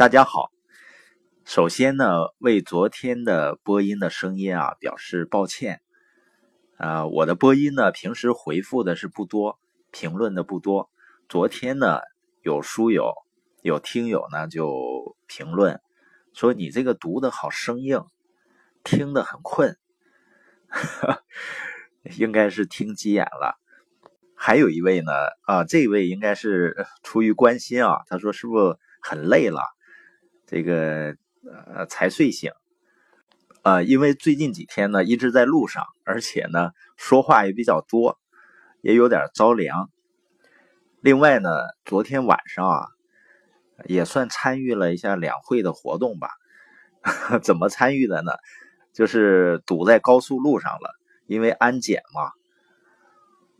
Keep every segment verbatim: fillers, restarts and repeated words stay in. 大家好，首先呢，为昨天的播音的声音啊表示抱歉。啊、呃，我的播音呢，平时回复的是不多，评论的不多。昨天呢，有书友、有听友呢就评论说你这个读的好生硬，听得很困，应该是听急眼了。还有一位呢，啊，这位应该是出于关心啊，他说是不是很累了？这个呃才睡醒，呃，因为最近几天呢一直在路上，而且呢说话也比较多，也有点着凉。另外呢，昨天晚上啊也算参与了一下两会的活动吧。怎么参与的呢？就是堵在高速路上了，因为安检嘛。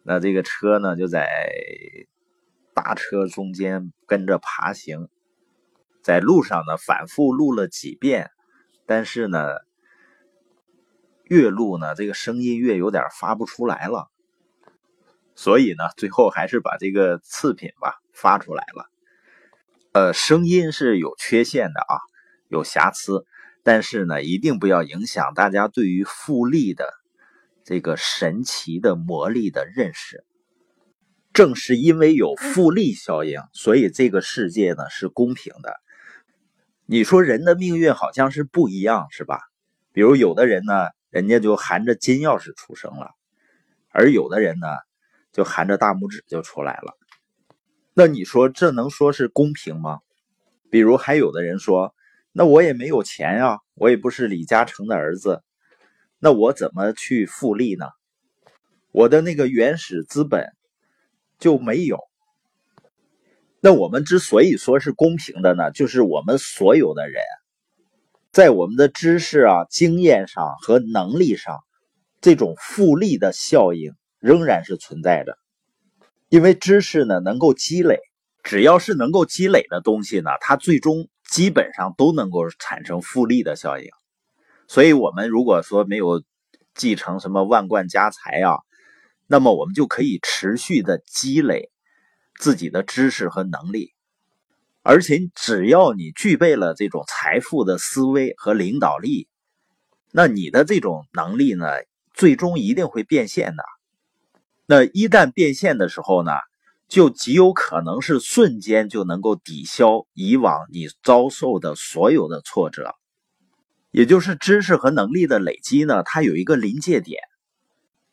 那这个车呢就在大车中间跟着爬行。在路上呢反复录了几遍，但是呢越录呢这个声音越有点发不出来了，所以呢最后还是把这个次品吧发出来了。呃，声音是有缺陷的啊，有瑕疵，但是呢一定不要影响大家对于复利的这个神奇的魔力的认识。正是因为有复利效应，所以这个世界呢是公平的。你说人的命运好像是不一样，是吧？比如有的人呢，人家就含着金钥匙出生了，而有的人呢，就含着大拇指就出来了。那你说这能说是公平吗？比如还有的人说，那我也没有钱呀、啊，我也不是李嘉诚的儿子，那我怎么去复利呢？我的那个原始资本就没有。那我们之所以说是公平的呢，就是我们所有的人在我们的知识啊、经验上和能力上，这种复利的效应仍然是存在的。因为知识呢能够积累，只要是能够积累的东西呢，它最终基本上都能够产生复利的效应。所以我们如果说没有继承什么万贯家财啊，那么我们就可以持续的积累自己的知识和能力。而且只要你具备了这种财富的思维和领导力，那你的这种能力呢，最终一定会变现的。那一旦变现的时候呢，就极有可能是瞬间就能够抵消以往你遭受的所有的挫折。也就是知识和能力的累积呢，它有一个临界点。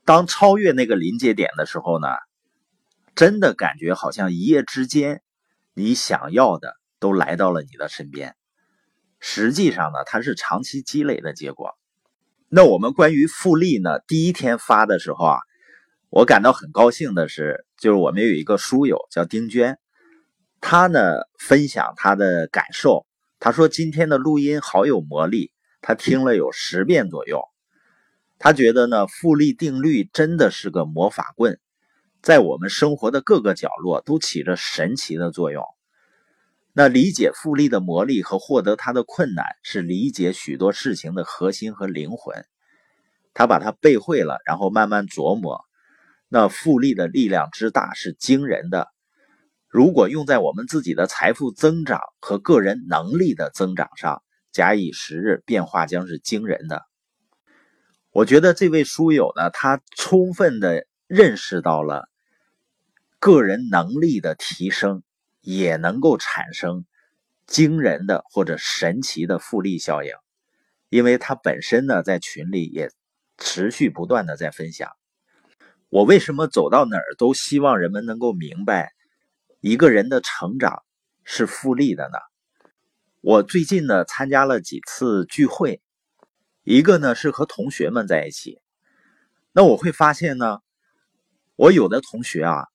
当超越那个临界点的时候呢，真的感觉好像一夜之间你想要的都来到了你的身边。实际上呢，它是长期积累的结果。那我们关于复利呢，第一天发的时候啊，我感到很高兴的是，就是我们有一个书友叫丁娟，她呢分享她的感受，她说今天的录音好有魔力，她听了有十遍左右。他觉得呢，复利定律真的是个魔法棍，在我们生活的各个角落都起着神奇的作用。那理解复利的魔力和获得它的困难，是理解许多事情的核心和灵魂。他把它背会了，然后慢慢琢磨。那复利的力量之大是惊人的，如果用在我们自己的财富增长和个人能力的增长上，假以时日，变化将是惊人的。我觉得这位书友呢，他充分的认识到了个人能力的提升也能够产生惊人的或者神奇的复利效应，因为他本身呢在群里也持续不断的在分享。我为什么走到哪儿都希望人们能够明白一个人的成长是复利的呢？我最近呢参加了几次聚会，一个呢是和同学们在一起，那我会发现呢，我有的同学啊，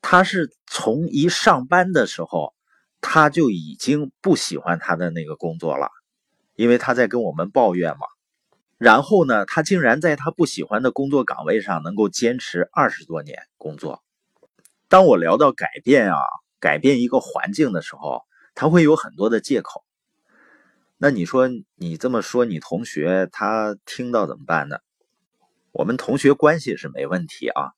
他是从一上班的时候他就已经不喜欢他的那个工作了，因为他在跟我们抱怨嘛。然后呢，他竟然在他不喜欢的工作岗位上能够坚持二十多年工作。当我聊到改变啊，改变一个环境的时候，他会有很多的借口。那你说你这么说你同学他听到怎么办呢？我们同学关系是没问题啊，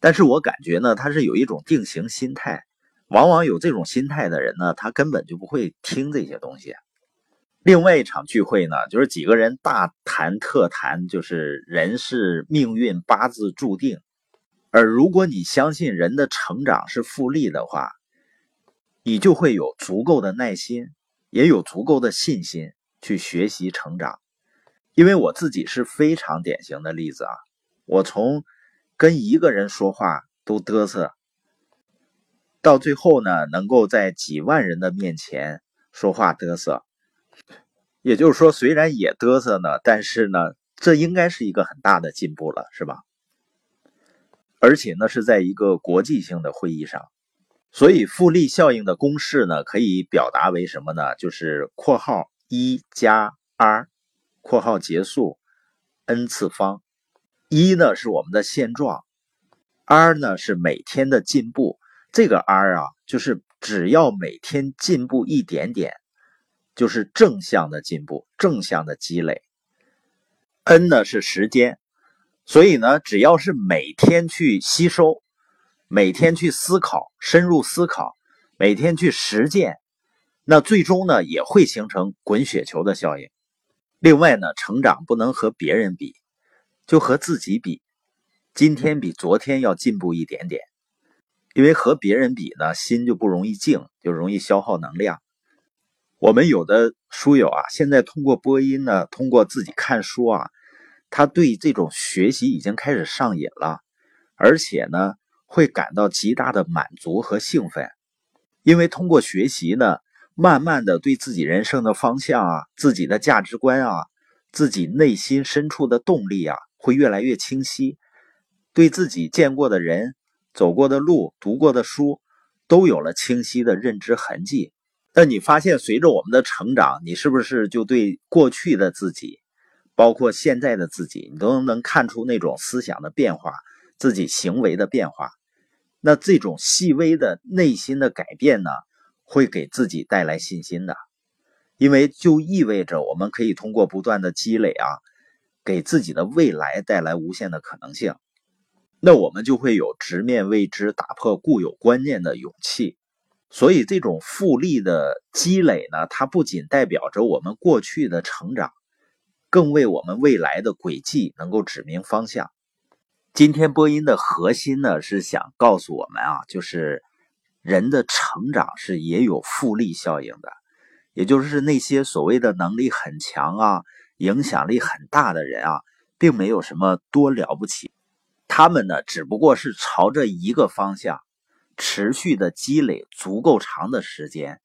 但是我感觉呢，他是有一种定型心态，往往有这种心态的人呢，他根本就不会听这些东西。另外一场聚会呢，就是几个人大谈特谈，就是人是命运八字注定。而如果你相信人的成长是复利的话，你就会有足够的耐心，也有足够的信心去学习成长。因为我自己是非常典型的例子啊，我从跟一个人说话都嘚瑟，到最后呢，能够在几万人的面前说话嘚瑟。也就是说，虽然也嘚瑟呢，但是呢，这应该是一个很大的进步了，是吧？而且呢，是在一个国际性的会议上。所以复利效应的公式呢，可以表达为什么呢？就是括号一加 R， 括号结束 n 次方。一呢是我们的现状 ，R 呢是每天的进步。这个 R 啊，就是只要每天进步一点点，就是正向的进步，正向的积累。N 呢是时间，所以呢，只要是每天去吸收，每天去思考，深入思考，每天去实践，那最终呢也会形成滚雪球的效应。另外呢，成长不能和别人比，就和自己比，今天比昨天要进步一点点。因为和别人比呢，心就不容易静，就容易消耗能量。我们有的书友啊，现在通过播音呢，通过自己看书啊，他对这种学习已经开始上瘾了，而且呢，会感到极大的满足和兴奋。因为通过学习呢，慢慢的对自己人生的方向啊、自己的价值观啊、自己内心深处的动力啊，会越来越清晰。对自己见过的人、走过的路、读过的书，都有了清晰的认知痕迹。那你发现随着我们的成长，你是不是就对过去的自己，包括现在的自己，你都能看出那种思想的变化，自己行为的变化。那这种细微的内心的改变呢，会给自己带来信心的，因为就意味着我们可以通过不断的积累啊，给自己的未来带来无限的可能性。那我们就会有直面未知、打破固有观念的勇气。所以这种复利的积累呢，它不仅代表着我们过去的成长，更为我们未来的轨迹能够指明方向。今天播音的核心呢，是想告诉我们啊，就是人的成长是也有复利效应的，也就是那些所谓的能力很强啊、影响力很大的人啊，并没有什么多了不起，他们呢，只不过是朝着一个方向持续的积累足够长的时间，